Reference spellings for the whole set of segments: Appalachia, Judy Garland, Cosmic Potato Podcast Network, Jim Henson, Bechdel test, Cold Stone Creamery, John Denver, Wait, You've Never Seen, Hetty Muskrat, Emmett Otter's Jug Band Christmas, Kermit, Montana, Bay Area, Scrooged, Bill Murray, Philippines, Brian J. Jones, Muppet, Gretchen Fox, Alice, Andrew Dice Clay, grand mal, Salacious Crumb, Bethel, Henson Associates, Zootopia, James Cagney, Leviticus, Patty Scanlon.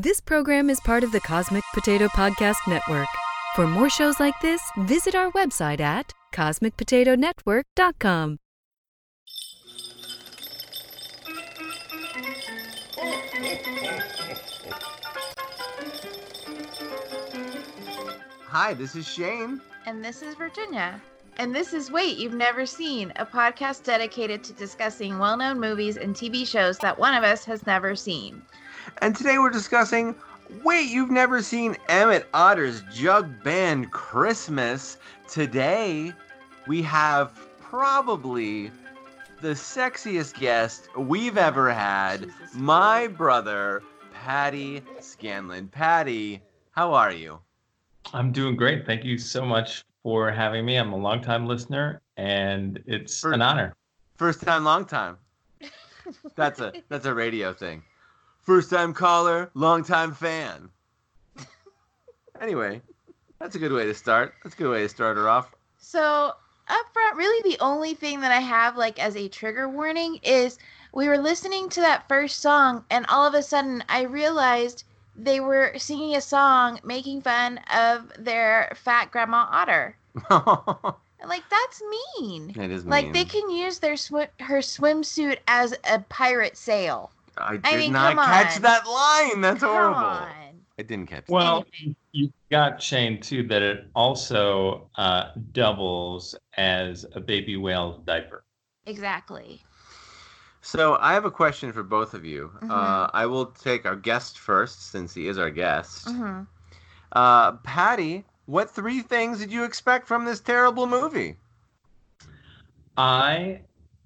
This program is part of the Cosmic Potato Podcast Network. For more shows like this, visit our website at CosmicPotatoNetwork.com. Hi, this is Shane. And this is Virginia. And this is Wait, You've Never Seen, a podcast dedicated to discussing well-known movies and TV shows that one of us has never seen. And today we're discussing Wait, You've Never Seen Emmett Otter's Jug Band Christmas. Today we have probably the sexiest guest we've ever had, my brother, Patty Scanlon. Patty, how are you? I'm doing great. Thank you so much for having me. I'm a longtime listener, and it's an honor. First time, long time. That's a radio thing. First time caller, long time fan. Anyway, that's a good way to start. That's a good way to start her off. So up front, really the only thing that I have like as a trigger warning is we were listening to that first song, and all of a sudden I realized they were singing a song making fun of their fat grandma otter. Like, that's mean. It is mean. Like, they can use their her swimsuit as a pirate sail. I did not catch that line. That's horrible. I didn't catch that. Well, you got, Shane, too, that it also doubles as a baby whale's diaper. Exactly. So I have a question for both of you. Mm-hmm. I will take our guest first, since he is our guest. Mm-hmm. Patty, what three things did you expect from this terrible movie? I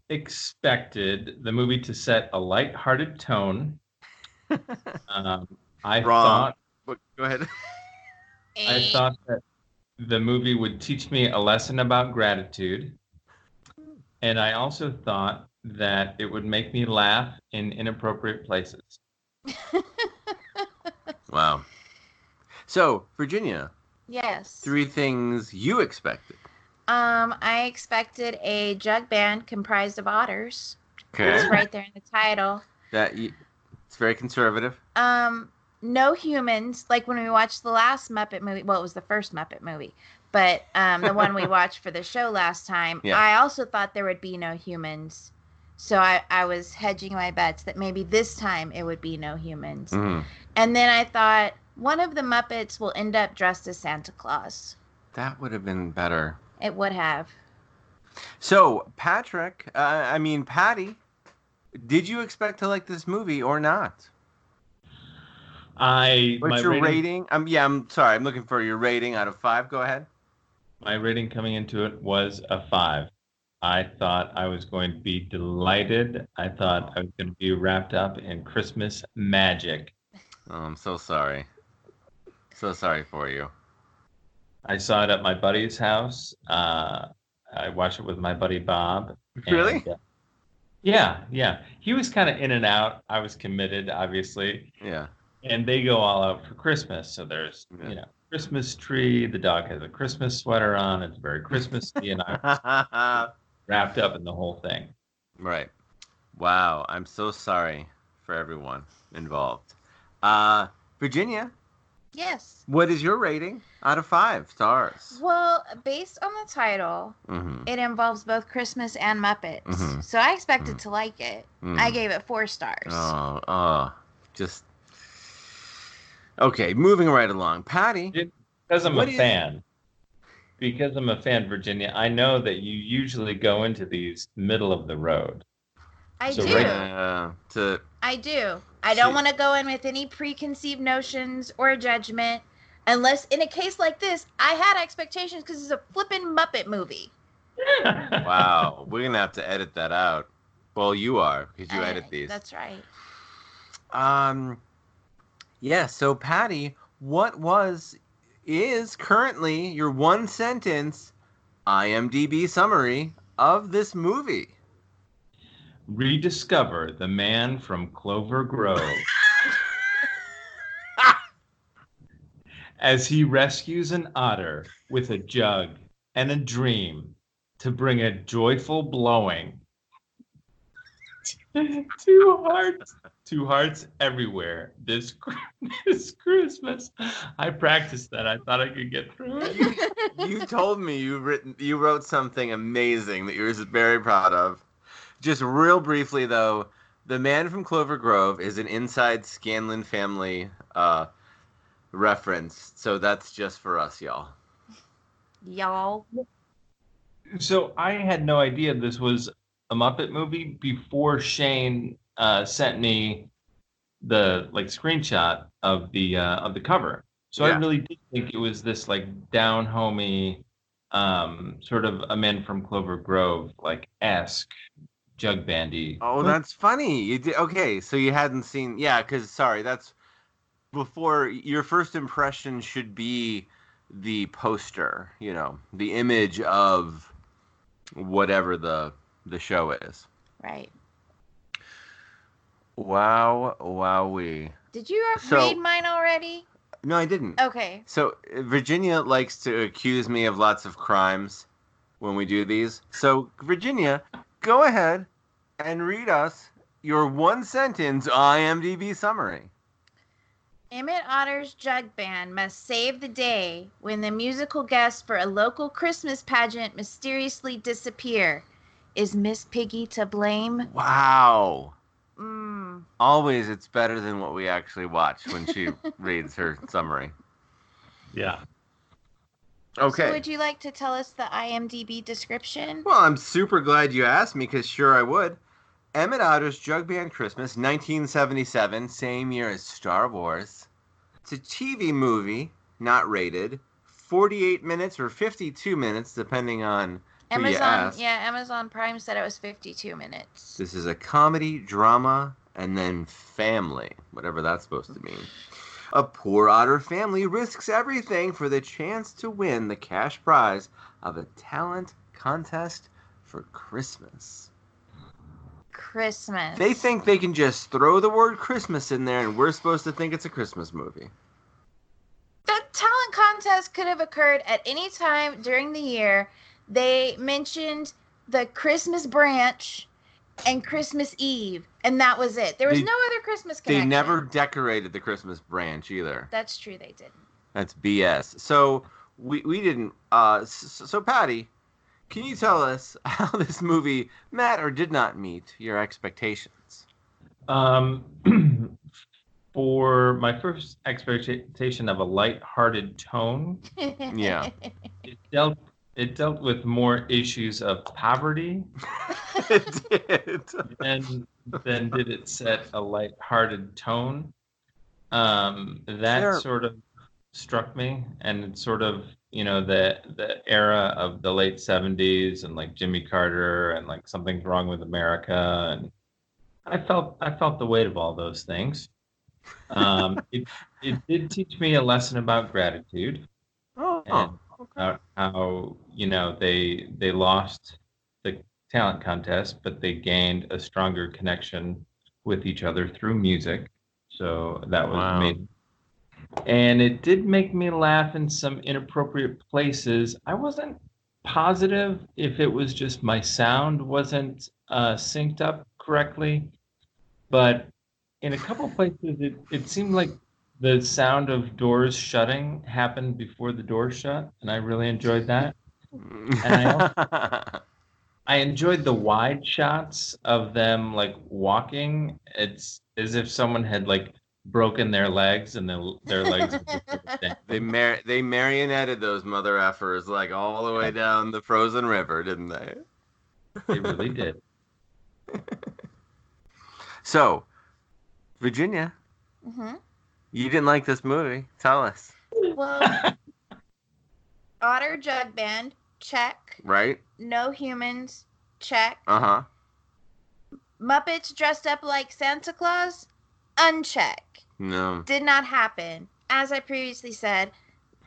expected the movie to set a lighthearted tone. Go ahead. I thought that the movie would teach me a lesson about gratitude, and I also thought that it would make me laugh in inappropriate places. Wow. So, Virginia. Yes. Three things you expected. I expected a jug band comprised of otters. Okay. It's right there in the title. It's very conservative. No humans. Like when we watched the last Muppet movie. Well, it was the first Muppet movie, but the one we watched for the show last time. Yeah. I also thought there would be no humans, so I was hedging my bets that maybe this time it would be no humans. Mm. And then I thought one of the Muppets will end up dressed as Santa Claus. That would have been better. It would have. So, Patty, did you expect to like this movie or not? What's your rating? I'm sorry. I'm looking for your rating out of 5. Go ahead. My rating coming into it was a 5. I thought I was going to be delighted. I thought I was going to be wrapped up in Christmas magic. Oh, I'm so sorry. So sorry for you. I saw it at my buddy's house. I watched it with my buddy Bob. Really? Yeah. He was kind of in and out. I was committed, obviously. Yeah. And they go all out for Christmas. So there's, Christmas tree. The dog has a Christmas sweater on. It's very Christmassy, and I was wrapped up in the whole thing. Right. Wow. I'm so sorry for everyone involved. Virginia. Yes. What is your rating out of 5 stars? Well, based on the title, It involves both Christmas and Muppets. Mm-hmm. So I expected to like it. Mm-hmm. I gave it 4 stars. Okay, moving right along. Patty. Because I'm a fan, Virginia, I know that you usually go into these middle of the road. I do. I don't want to go in with any preconceived notions or judgment, unless in a case like this, I had expectations because it's a flippin' Muppet movie. Wow, we're gonna have to edit that out. Well, you are, because you edit these. That's right. Yeah. So, Patty, what is currently your 1 sentence IMDb summary of this movie? Rediscover the man from Clover Grove as he rescues an otter with a jug and a dream to bring a joyful blowing to hearts Two hearts everywhere this Christmas. I practiced that. I thought I could get through it. You told me you wrote something amazing that you were very proud of. Just real briefly, though, the man from Clover Grove is an inside Scanlon family reference. So that's just for us, y'all. Y'all. So I had no idea this was a Muppet movie before Shane... sent me the screenshot of the cover, so yeah. I really did think it was this down homey, sort of a man from Clover Grove esque jug bandy. Oh, that's funny. You did okay. So you hadn't seen, yeah? Because sorry, that's before your first impression should be the poster. You know, the image of whatever the show is. Right. Wow, wowee. Did you read mine already? No, I didn't. Okay. So Virginia likes to accuse me of lots of crimes when we do these. So Virginia, go ahead and read us your one sentence IMDb summary. Emmett Otter's Jug Band must save the day when the musical guests for a local Christmas pageant mysteriously disappear. Is Miss Piggy to blame? Wow. Mm. Always, it's better than what we actually watch when she reads her summary. Yeah. Okay. So would you like to tell us the IMDb description? Well, I'm super glad you asked me, because sure I would. Emmett Otter's Jug Band Christmas, 1977, same year as Star Wars. It's a TV movie, not rated, 48 minutes or 52 minutes, depending on... Amazon Prime said it was 52 minutes. This is a comedy, drama, and then family, whatever that's supposed to mean. A poor otter family risks everything for the chance to win the cash prize of a talent contest for Christmas. Christmas. They think they can just throw the word Christmas in there, and we're supposed to think it's a Christmas movie. The talent contest could have occurred at any time during the year. They mentioned the Christmas branch and Christmas Eve, and that was it. There was no other Christmas connection. They never decorated the Christmas branch either. That's true, they didn't. That's BS. So we didn't. So Patty, can you tell us how this movie met or did not meet your expectations? For my first expectation of a lighthearted tone, yeah, it dealt with more issues of poverty than did it set a lighthearted tone. Sort of struck me, and it's sort of, the era of the late 70s and Jimmy Carter and Something's Wrong with America, and I felt the weight of all those things. It did teach me a lesson about gratitude. Oh. And about how they lost the talent contest, but they gained a stronger connection with each other through music. So that was made, and it did make me laugh in some inappropriate places. I wasn't positive if it was just my sound wasn't synced up correctly, but in a couple places it seemed like the sound of doors shutting happened before the door shut, and I really enjoyed that. And I enjoyed the wide shots of them walking. It's as if someone had broken their legs, and their legs were just down. They marionetted those mother effers all the way down the frozen river, didn't they? They really did. So, Virginia. Mm-hmm. You didn't like this movie. Tell us. Well, Otter Jug Band, check. Right. No humans, check. Uh-huh. Muppets dressed up like Santa Claus, uncheck. No. Did not happen. As I previously said,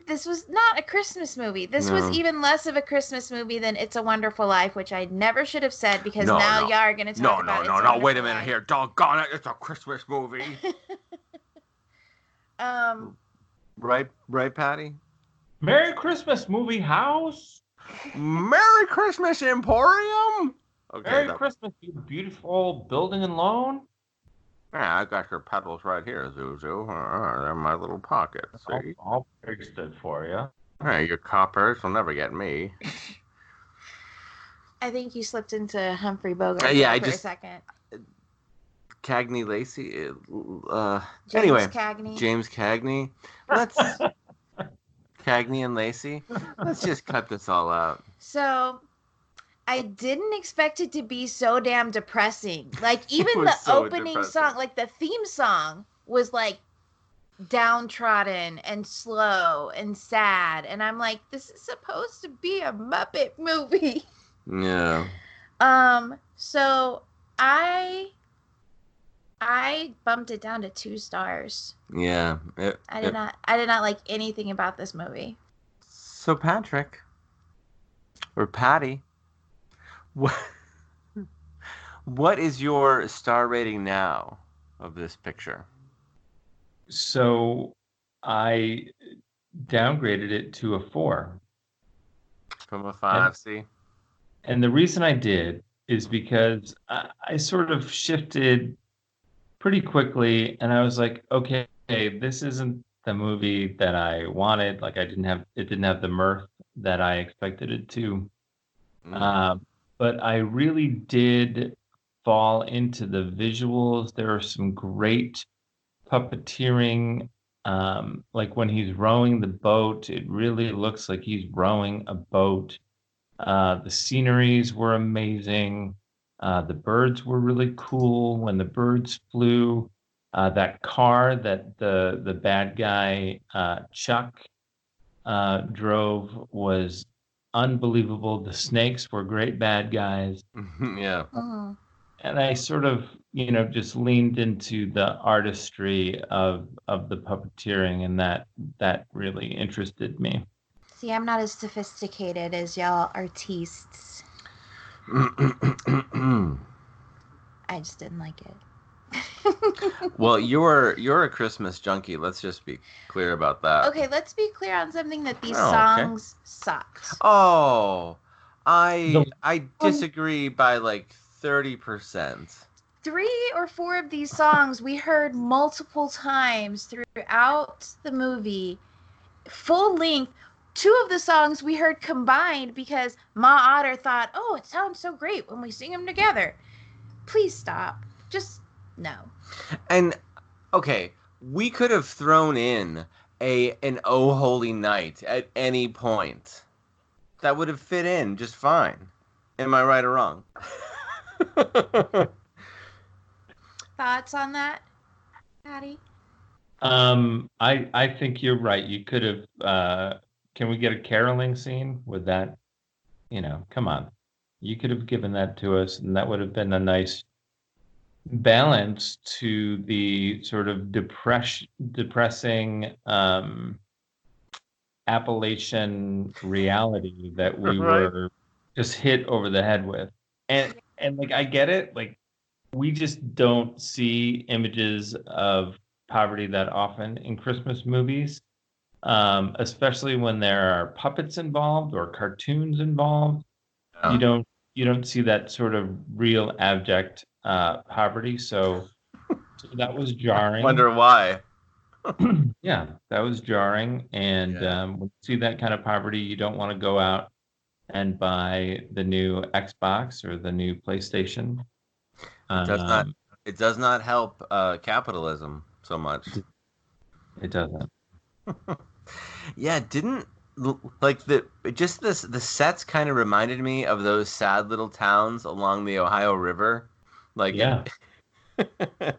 this was not a Christmas movie. This was even less of a Christmas movie than It's a Wonderful Life, which I never should have said, because y'all are going to talk about it. No. Wait a minute here. Doggone it. It's a Christmas movie. Right, Patty? Merry Christmas, movie house. Merry Christmas, Emporium. Okay, Merry Christmas, you beautiful building and loan. Yeah, I got your petals right here, Zuzu. They're in my little pocket. See? I'll fix it for you. Hey, your coppers will never get me. I think you slipped into Humphrey Bogart a second. Cagney Lacey. James Cagney. Cagney and Lacey. Let's just cut this all out. So, I didn't expect it to be so damn depressing. Like, even the so opening depressing. Song, like the theme song was like downtrodden and slow and sad. And I'm like, this is supposed to be a Muppet movie. Yeah. So I bumped it down to 2 stars. Yeah. I did not like anything about this movie. So Patrick or Patty, what is your star rating now of this picture? So I downgraded it to a 4. From a 5, and, see? And the reason I did is because I sort of shifted pretty quickly, and I was like, okay, this isn't the movie that I wanted. Like, it didn't have the mirth that I expected it to. But I really did fall into the visuals. There are some great puppeteering, like when he's rowing the boat, it really looks like he's rowing a boat. The sceneries were amazing. The birds were really cool when the birds flew. That car that the bad guy, Chuck, drove was unbelievable. The snakes were great bad guys. Yeah. Uh-huh. And I sort of, just leaned into the artistry of the puppeteering, and that really interested me. See, I'm not as sophisticated as y'all artists. I just didn't like it. Well, you're a Christmas junkie. Let's just be clear about that. Okay, let's be clear on something that these songs sucked. Oh, I disagree by like 30%. 3 or 4 of these songs we heard multiple times throughout the movie, full length. 2 of the songs we heard combined because Ma Otter thought, oh, it sounds so great when we sing them together. Please stop. Just no. And, okay, we could have thrown in an Oh Holy Night at any point. That would have fit in just fine. Am I right or wrong? Thoughts on that, Patty? I think you're right. You could have... Can we get a caroling scene with that? Come on. You could have given that to us, and that would have been a nice balance to the sort of depressing Appalachian reality that we were just hit over the head with. And like, I get it. Like, we just don't see images of poverty that often in Christmas movies. Especially when there are puppets involved or cartoons involved, you don't see that sort of real abject poverty. So that was jarring. I wonder why. Yeah, that was jarring. And when you see that kind of poverty, you don't want to go out and buy the new Xbox or the new PlayStation. It does not help capitalism so much. It doesn't. Yeah, the sets kind of reminded me of those sad little towns along the Ohio River. Like, yeah.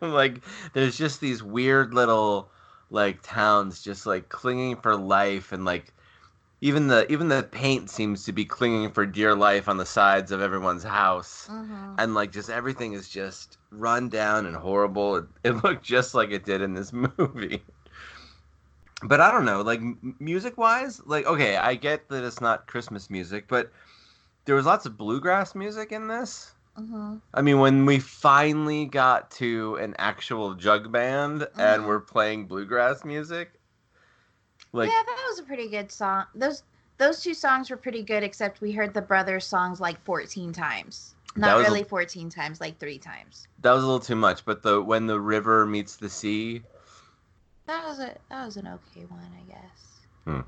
Like, there's just these weird little like towns just like clinging for life, and like even the paint seems to be clinging for dear life on the sides of everyone's house. Mm-hmm. And like just everything is just run down and horrible. It looked just like it did in this movie. But I don't know, like, music-wise, like, okay, I get that it's not Christmas music, but there was lots of bluegrass music in this. Mm-hmm. I mean, when we finally got to an actual jug band and we're playing bluegrass music, like... Yeah, that was a pretty good song. Those 2 songs were pretty good, except we heard the brothers' songs, like, 14 times. Not really 14 times, like 3 times. That was a little too much, but when the river meets the sea. That was an okay one, I guess.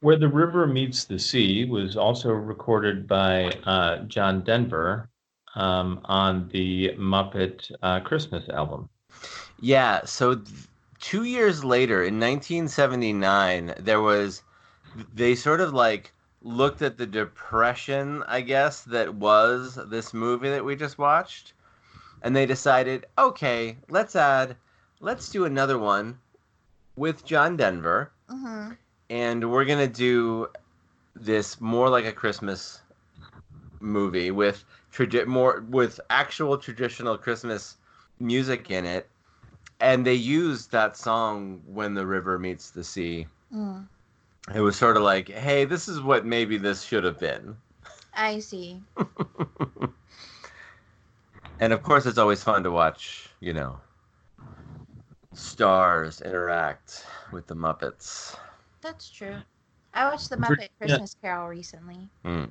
Where the River Meets the Sea was also recorded by John Denver on the Muppet Christmas album. Yeah, so 2 years later, in 1979, they sort of like looked at the depression, I guess, that was this movie that we just watched, and they decided, okay, let's do another one with John Denver. Mm-hmm. And we're going to do this more like a Christmas movie with actual traditional Christmas music in it. And they used that song, When the River Meets the Sea. Mm. It was sort of like, hey, this is what maybe this should have been. I see. And, of course, it's always fun to watch, stars interact with the Muppets. That's true. I watched the Muppet Christmas Carol recently. Mm.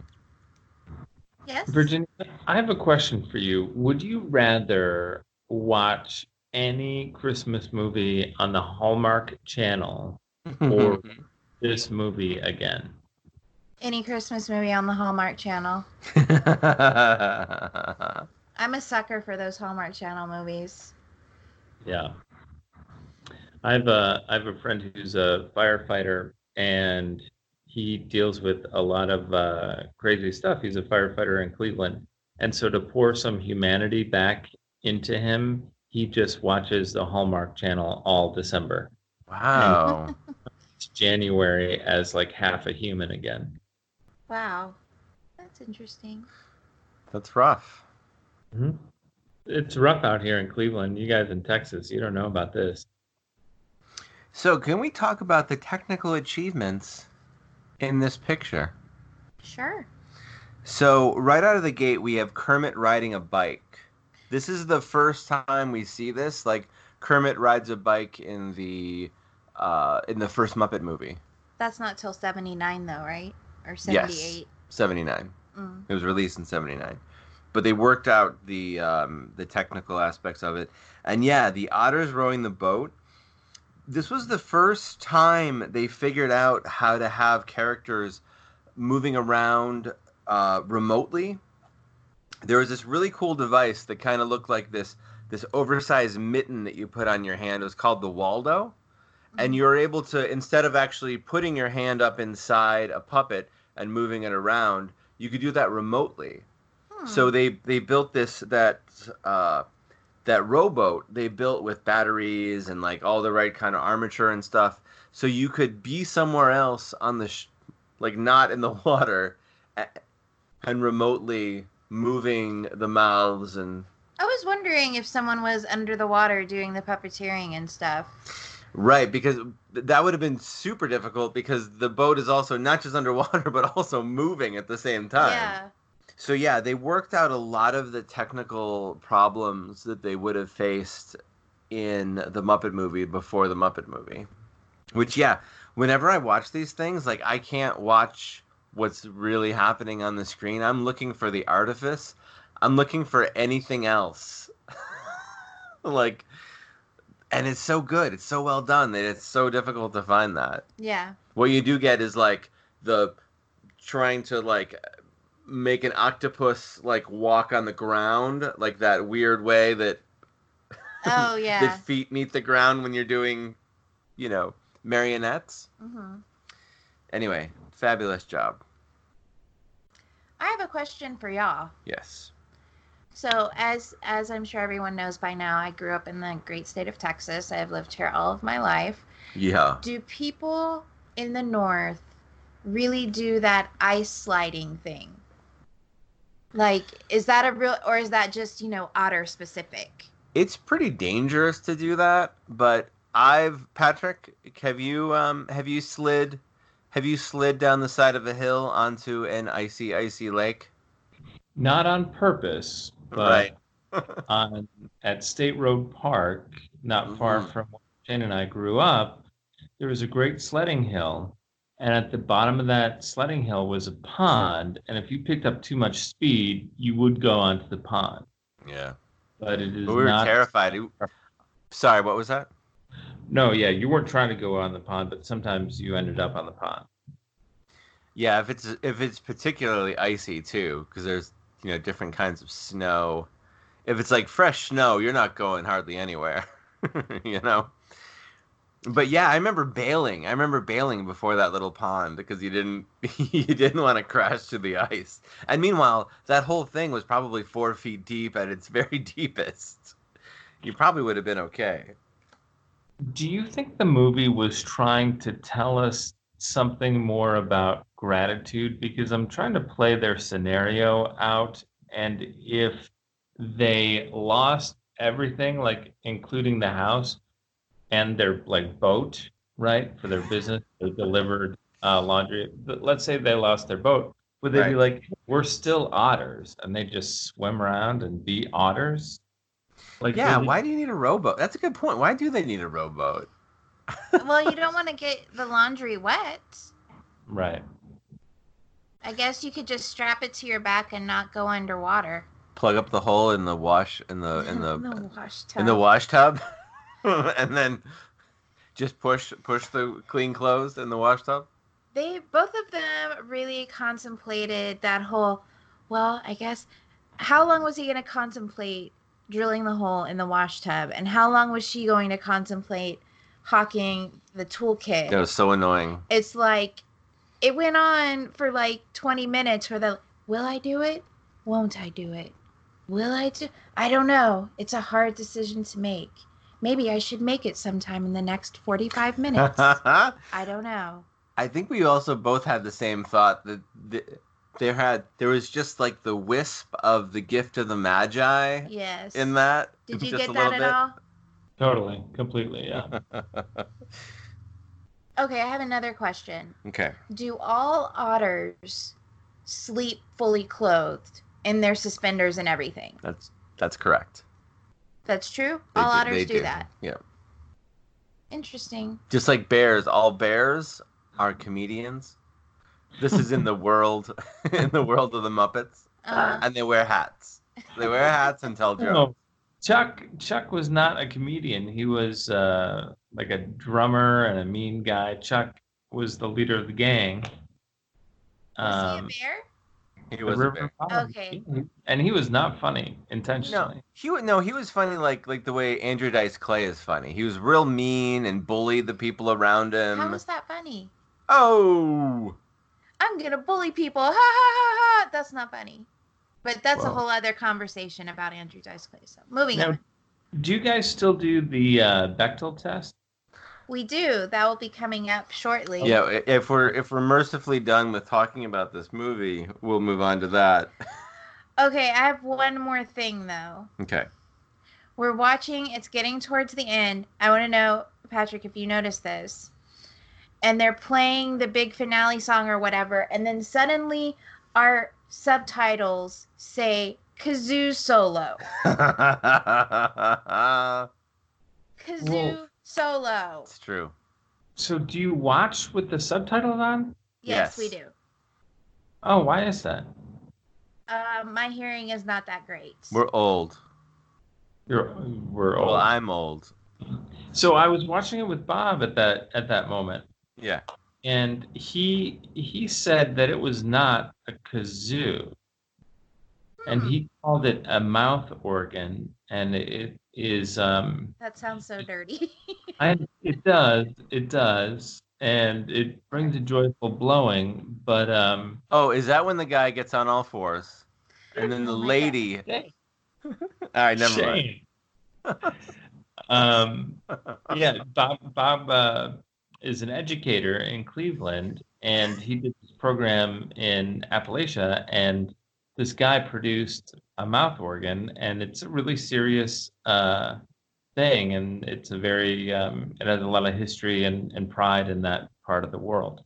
Yes? Virginia, I have a question for you. Would you rather watch any Christmas movie on the Hallmark Channel or this movie again? Any Christmas movie on the Hallmark Channel. I'm a sucker for those Hallmark Channel movies. Yeah. I have a friend who's a firefighter, and he deals with a lot of crazy stuff. He's a firefighter in Cleveland. And so to pour some humanity back into him, he just watches the Hallmark Channel all December. Wow. It's January as like half a human again. Wow. That's interesting. That's rough. Mm-hmm. It's rough out here in Cleveland. You guys in Texas, you don't know about this. So, can we talk about the technical achievements in this picture? Sure. So, right out of the gate, we have Kermit riding a bike. This is the first time we see this. Like, Kermit rides a bike in the first Muppet movie. That's not till 79, though, right? Or 78? Yes, 79. Mm. It was released in 79. But they worked out the technical aspects of it. And, yeah, the otters rowing the boat. This was the first time they figured out how to have characters moving around remotely. There was this really cool device that kind of looked like this oversized mitten that you put on your hand. It was called the Waldo. And you were able to, instead of actually putting your hand up inside a puppet and moving it around, you could do that remotely. Hmm. So they built that rowboat they built with batteries and like all the right kind of armature and stuff, so you could be somewhere else on the not in the water, and remotely moving the mouths. And I was wondering if someone was under the water doing the puppeteering and stuff. Right, because that would have been super difficult because the boat is also not just underwater but also moving at the same time. Yeah. So, yeah, they worked out a lot of the technical problems that they would have faced in the Muppet movie before the Muppet movie. Which, yeah, whenever I watch these things, like, I can't watch what's really happening on the screen. I'm looking for the artifice. I'm looking for anything else. And it's so good. It's so well done that it's so difficult to find that. Yeah. What you do get is, the trying to, make an octopus walk on the ground that weird way that the feet meet the ground when you're doing marionettes. Mm-hmm. Anyway, fabulous job. I have a question for y'all. Yes. So as I'm sure everyone knows by now, I grew up in the great state of Texas. I have lived here all of my life. Yeah. Do people in the north really do that ice sliding thing? Is that a real, or is that just, otter specific? It's pretty dangerous to do that, but Patrick, have you slid down the side of a hill onto an icy, icy lake? Not on purpose, but right. At State Road Park, not far from where Jane and I grew up, there was a great sledding hill, And at the bottom of that sledding hill was a pond. And if you picked up too much speed, you would go onto the pond. Yeah. But it is. But we were not terrified. Sorry, what was that? No, yeah, you weren't trying to go on the pond, but sometimes you ended up on the pond. Yeah, if it's particularly icy too, because there's, you know, different kinds of snow. If it's like fresh snow, you're not going hardly anywhere, you know. But yeah, I remember bailing. Before that little pond because you didn't want to crash to the ice. And meanwhile, that whole thing was probably 4 feet deep at its very deepest. You probably would have been okay. Do you think the movie was trying to tell us something more about gratitude? Because I'm trying to play their scenario out, and if they lost everything, like including the house and their like boat, right, for their business, they delivered laundry. But let's say they lost their boat. Would they be like, we're still otters, and they just swim around and be otters? Like, yeah, really? Why do you need a rowboat? That's a good point. Why do they need a rowboat? Well, you don't want to get the laundry wet. Right. I guess you could just strap it to your back and not go underwater. Plug up the hole in the wash in the wash tub, and then just push the clean clothes in the wash tub. They both of them really contemplated that whole. Well, I guess how long was he going to contemplate drilling the hole in the wash tub, and how long was she going to contemplate hawking the toolkit? That was so annoying. It's like it went on for like 20 minutes where they're, will I do it? Won't I do it? Will I do? I don't know. It's a hard decision to make. Maybe I should make it sometime in the next 45 minutes. I don't know. I think we also both had the same thought that there was just like the wisp of the gift of the Magi. Yes. In that. Did you get that at all? Totally. Completely, yeah. Okay, I have another question. Okay. Do all otters sleep fully clothed in their suspenders and everything? That's correct. That's true? All otters do that. Yeah. Interesting. Just like bears. All bears are comedians. This is in the world, of the Muppets, and they wear hats. They wear hats and tell jokes. No, Chuck was not a comedian. He was like a drummer and a mean guy. Chuck was the leader of the gang. Was he a bear? He was a bear. Okay. And he was not funny intentionally. No, he was funny like the way Andrew Dice Clay is funny. He was real mean and bullied the people around him. How was that funny? Oh. I'm going to bully people. Ha, ha, ha, ha. That's not funny. But that's a whole other conversation about Andrew Dice Clay. So moving on. Do you guys still do the Bechdel test? We do. That will be coming up shortly. Yeah, if we're mercifully done with talking about this movie, we'll move on to that. Okay, I have one more thing, though. Okay. We're watching. It's getting towards the end. I want to know, Patrick, if you noticed this. And they're playing the big finale song or whatever, and then suddenly our subtitles say kazoo solo. Kazoo solo. It's true. So do you watch with the subtitles on? Yes, we do. Oh, why is that? My hearing is not that great. We're old. We're old. Well, I'm old. So I was watching it with Bob at that moment. Yeah. And he said that it was not a kazoo. And he called it a mouth organ, and it is that sounds so dirty. It does. And it brings a joyful blowing, but is that when the guy gets on all fours? And then the lady all right, never Shame. Mind. Yeah, Bob is an educator in Cleveland, and he did this program in Appalachia, and this guy produced a mouth organ, and it's a really serious thing, and it's a very it has a lot of history and pride in that part of the world.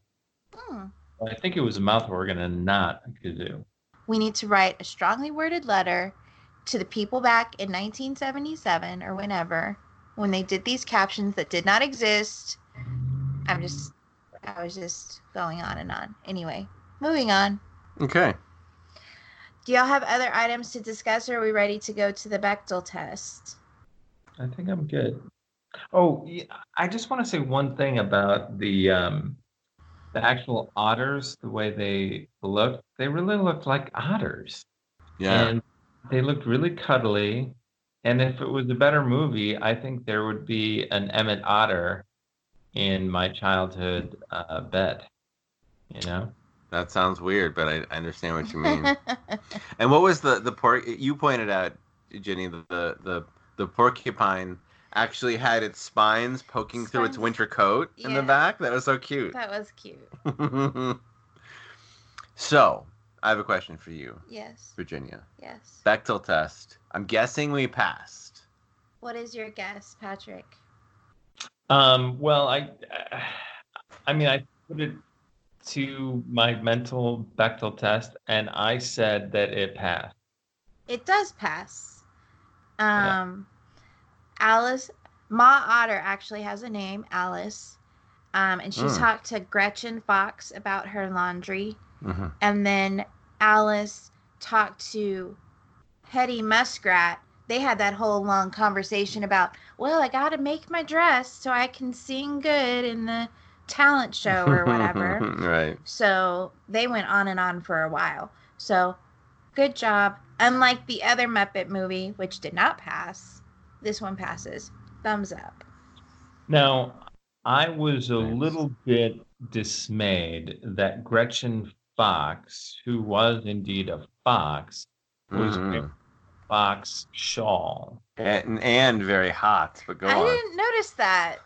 I think it was a mouth organ and not a kazoo. We need to write a strongly worded letter to the people back in 1977 or whenever, when they did these captions that did not exist. I'm just I was just going on and on. Anyway, moving on. Okay. Do y'all have other items to discuss, or are we ready to go to the Bechdel test? I think I'm good. Oh, I just want to say one thing about the actual otters, the way they looked. They really looked like otters. Yeah. And they looked really cuddly. And if it was a better movie, I think there would be an Emmett Otter in my childhood bed, you know? That sounds weird, but I understand what you mean. And what was the pork? You pointed out, Ginny, the porcupine actually had its spines poking through its winter coat in the back. That was so cute. That was cute. So, I have a question for you. Yes. Virginia. Yes. Bechdel test. I'm guessing we passed. What is your guess, Patrick? Well, I mean, I put it to my mental Bechdel test, and I said that it passed. It does pass. Yeah. Alice, Ma Otter actually has a name, Alice, and she talked to Gretchen Fox about her laundry, and then Alice talked to Hetty Muskrat. They had that whole long conversation about, well, I got to make my dress so I can sing good in the talent show or whatever. Right. So they went on for a while. So good job. Unlike the other Muppet movie, which did not pass, this one passes. Thumbs up. Now, I was a little bit dismayed that Gretchen Fox, who was indeed a fox, was fox shawl and very hot. But go on. I didn't notice that.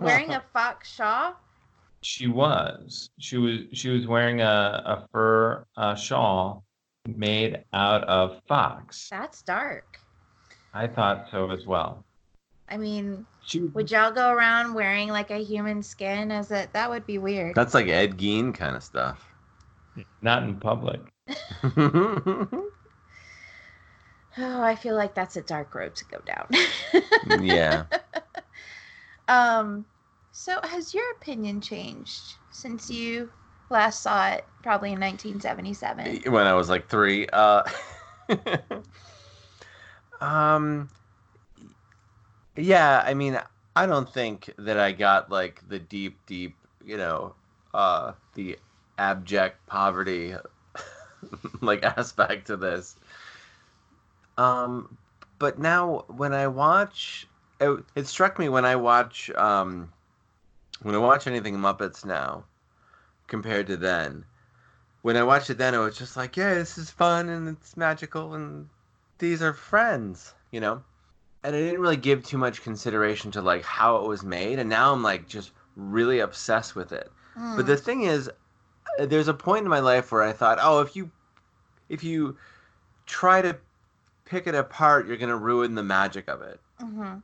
Wearing a fox shawl. She was wearing a fur shawl made out of fox. That's dark. I thought so as well. I mean, would y'all go around wearing like a human skin? That would be weird. That's like Ed Gein kind of stuff. Not in public. Oh, I feel like that's a dark road to go down. Yeah. So has your opinion changed since you last saw it, probably in 1977? When I was like 3. Yeah, I mean, I don't think that I got like the deep, you know, the abject poverty like aspect to this. But now when I watch, it struck me when I watch, anything Muppets now compared to then, when I watched it then, it was just like, yeah, this is fun and it's magical and these are friends, you know? And I didn't really give too much consideration to like how it was made. And now I'm like just really obsessed with it. Mm. But the thing is, there's a point in my life where I thought, oh, if you try to pick it apart, you're going to ruin the magic of it. Mm-hmm.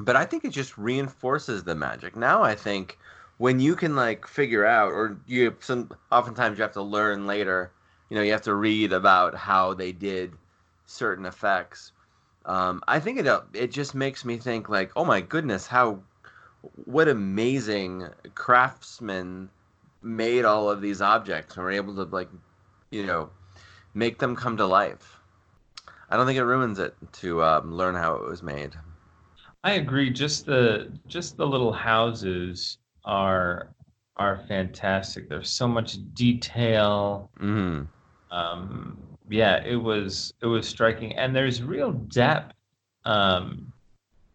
But I think it just reinforces the magic. Now I think when you can like figure out, or oftentimes you have to learn later, you know, you have to read about how they did certain effects. I think it just makes me think like, oh my goodness, what amazing craftsmen made all of these objects and were able to like, you know, make them come to life. I don't think it ruins it to learn how it was made. I agree. Just the little houses are fantastic. There's so much detail. Mm-hmm. Yeah, it was striking, and there's real depth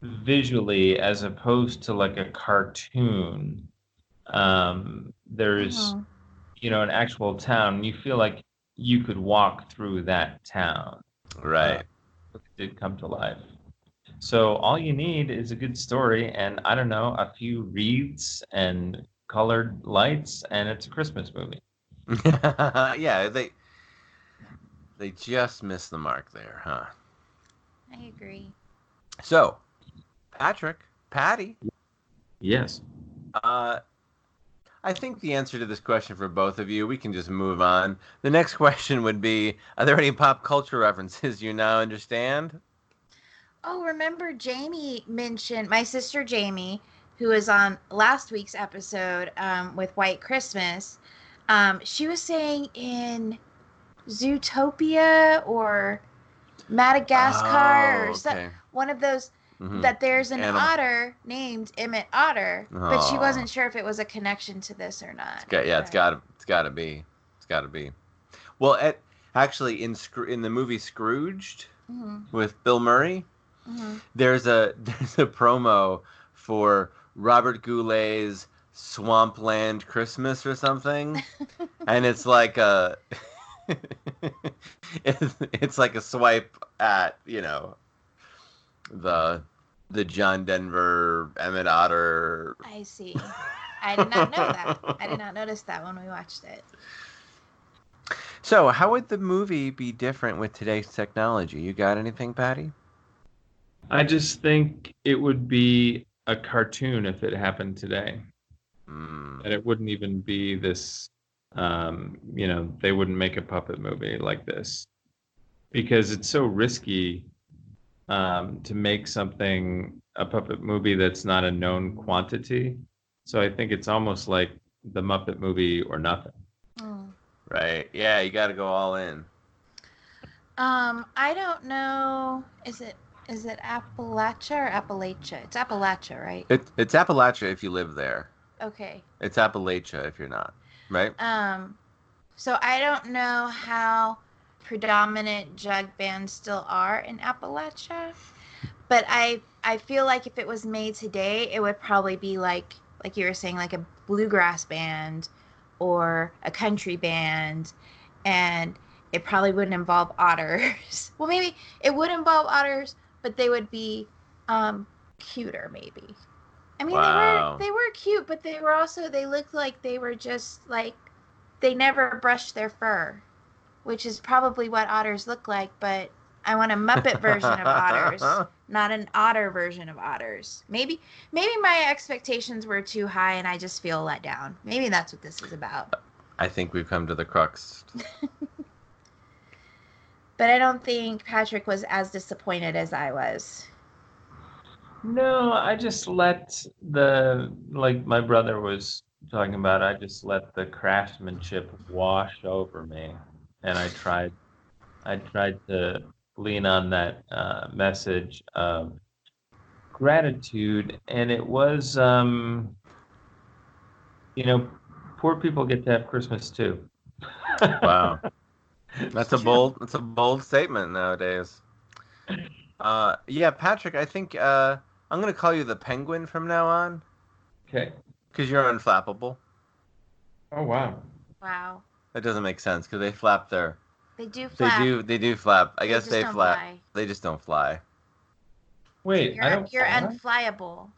visually as opposed to like a cartoon. There's you know, an actual town. You feel like you could walk through that town. Right. It did come to life. So all you need is a good story and, I don't know, a few wreaths and colored lights, and it's a Christmas movie. Yeah, they just missed the mark there, huh? I agree. So, Patty. Yes. I think the answer to this question for both of you, we can just move on. The next question would be, are there any pop culture references you now understand? Oh, remember my sister Jamie who was on last week's episode with White Christmas, she was saying in Zootopia or Madagascar or something, one of those, that there's an otter named Emmett Otter, but she wasn't sure if it was a connection to this or not. It's got to be. Well, actually, in the movie Scrooged with Bill Murray, there's a promo for Robert Goulet's Swampland Christmas or something, and it's like a it's like a swipe at, you know, the John Denver Emmett Otter. I see. I did not know that. I did not notice that when we watched it. So, how would the movie be different with today's technology? You got anything, Patty? I just think it would be a cartoon if it happened today. And it wouldn't even be this, you know, they wouldn't make a puppet movie like this. Because it's so risky to make something, a puppet movie that's not a known quantity. So I think it's almost like the Muppet movie or nothing. Right. Yeah, you got to go all in. I don't know. Is it Appalachia or Appalachia? It's Appalachia, right? It's Appalachia if you live there. Okay. It's Appalachia if you're not, right? So I don't know how predominant jug bands still are in Appalachia, but I feel like if it was made today, it would probably be like you were saying, like a bluegrass band or a country band, and it probably wouldn't involve otters. Well, maybe it would involve otters, but they would be cuter, maybe. I mean, they were cute, but they were also, they looked like they were just like, they never brushed their fur, which is probably what otters look like, but I want a Muppet version of otters, not an otter version of otters. Maybe my expectations were too high and I just feel let down. Maybe that's what this is about. I think we've come to the crux. But I don't think Patrick was as disappointed as I was. No, I just let like my brother was talking about, I just let the craftsmanship wash over me. And I tried to lean on that message of gratitude, and it was, you know, poor people get to have Christmas too. Wow, that's a bold statement nowadays. Yeah, Patrick, I think I'm gonna call you the Penguin from now on. Okay. Because you're unflappable. Oh wow. Wow. That doesn't make sense because they flap their. They do flap. I guess they flap. Fly. They just don't fly. Wait, you're unflyable.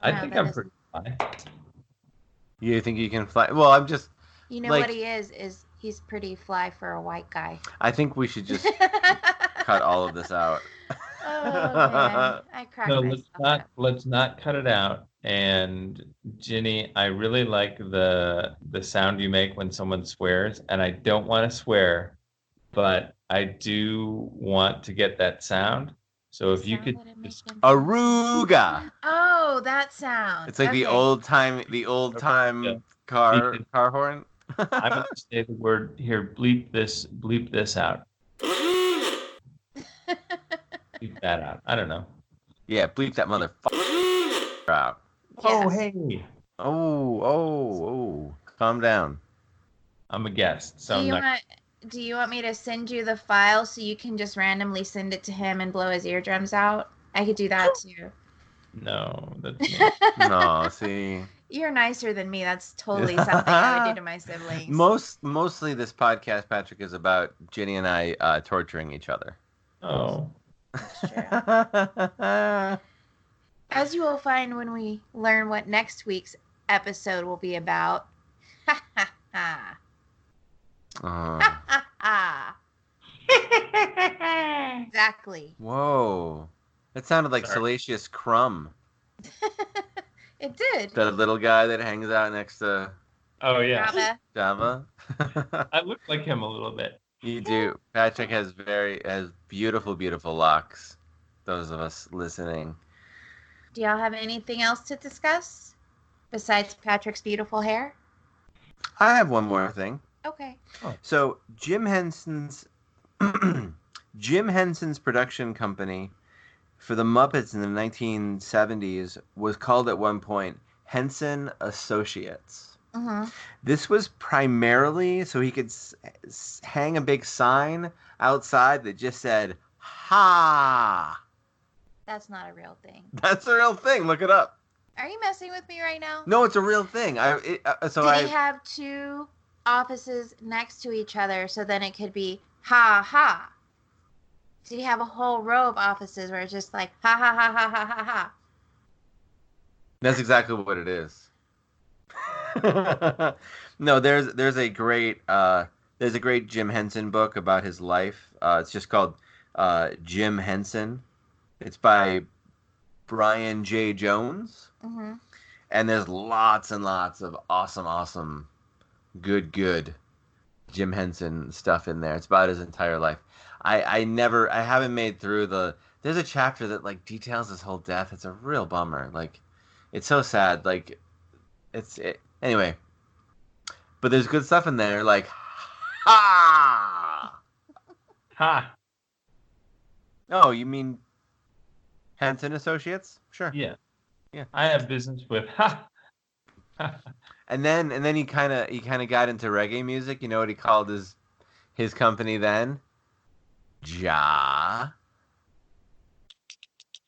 I think I'm pretty fly. You think you can fly? Well, I'm just. You know, like, what he is he's pretty fly for a white guy. I think we should just cut all of this out. Oh man, I cracked myself. Let's not cut it out. And Ginny, I really like the sound you make when someone swears, and I don't want to swear, but I do want to get that sound. So if you could just Aruga. Oh, that sound. It's like okay. the old time yeah. car horn. I'm gonna say the word here. Bleep this out. Bleep that out. I don't know. Yeah, bleep that motherfucker out. Yes. Oh, hey. Oh. Calm down. I'm a guest. So do you want me to send you the file so you can just randomly send it to him and blow his eardrums out? I could do that too. No. That's not... No, see. You're nicer than me. That's totally something I would do to my siblings. Mostly this podcast, Patrick, is about Ginny and I torturing each other. Oh. That's true. As you will find when we learn what next week's episode will be about. Ha ha ha. Ha ha ha. Exactly. Whoa. That sounded like Salacious Crumb. It did. The little guy that hangs out next to... Oh, yeah. Java. I look like him a little bit. You do. Patrick has beautiful, beautiful locks. Those of us listening. Do y'all have anything else to discuss besides Patrick's beautiful hair? I have one more thing. Okay. Oh. So Jim Henson's production company for the Muppets in the 1970s was called at one point Henson Associates. Uh-huh. This was primarily so he could hang a big sign outside that just said, "Ha!" That's not a real thing. That's a real thing. Look it up. Are you messing with me right now? No, it's a real thing. Did he have two offices next to each other so then it could be ha ha? Did he have a whole row of offices where it's just like ha ha ha ha ha ha ha? That's exactly what it is. No, there's a great Jim Henson book about his life. It's just called Jim Henson. It's by Brian J. Jones. Mm-hmm. And there's lots and lots of awesome, good Jim Henson stuff in there. It's about his entire life. I haven't made through there's a chapter that like details his whole death. It's a real bummer. Like, it's so sad. Like, anyway. But there's good stuff in there. Like, ha! Ha! Oh, you mean Henson Associates? Sure. Yeah. I have business with ha. And then he kind of got into reggae music. You know what he called his company then? Ja.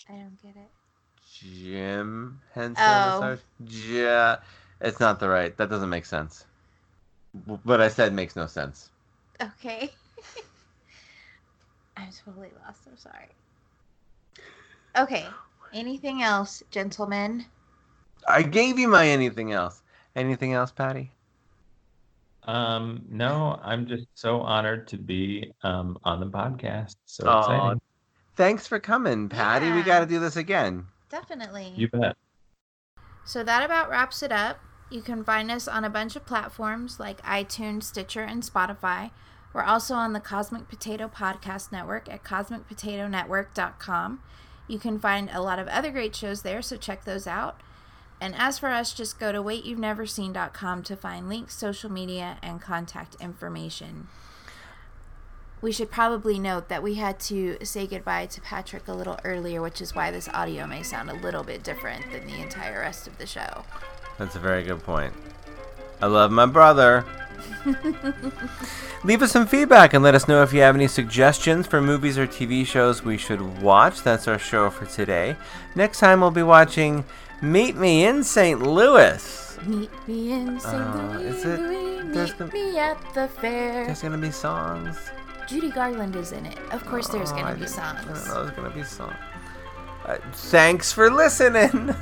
I don't get it. Jim Henson Associates. Ja. It's not the right. That doesn't make sense. What I said makes no sense. Okay. I'm totally lost. I'm sorry. Okay. Anything else, gentlemen? I gave you my anything else. Anything else, Patty? No, I'm just so honored to be on the podcast. So exciting. Thanks for coming, Patty. Yeah. We got to do this again. Definitely. You bet. So that about wraps it up. You can find us on a bunch of platforms like iTunes, Stitcher, and Spotify. We're also on the Cosmic Potato Podcast Network at cosmicpotatonetwork.com. You can find a lot of other great shows there, so check those out. And as for us, just go to waityou'veneverseen.com to find links, social media, and contact information. We should probably note that we had to say goodbye to Patrick a little earlier, which is why this audio may sound a little bit different than the entire rest of the show. That's a very good point. I love my brother. Leave us some feedback and let us know if you have any suggestions for movies or TV shows we should watch. That's our show for today. Next time we'll be watching Meet Me in St. Louis. Meet me in St. Louis. Meet me at the fair. There's gonna be songs. Judy Garland is in it. Of course, there's gonna be songs. I don't know, there's gonna be songs. Thanks for listening.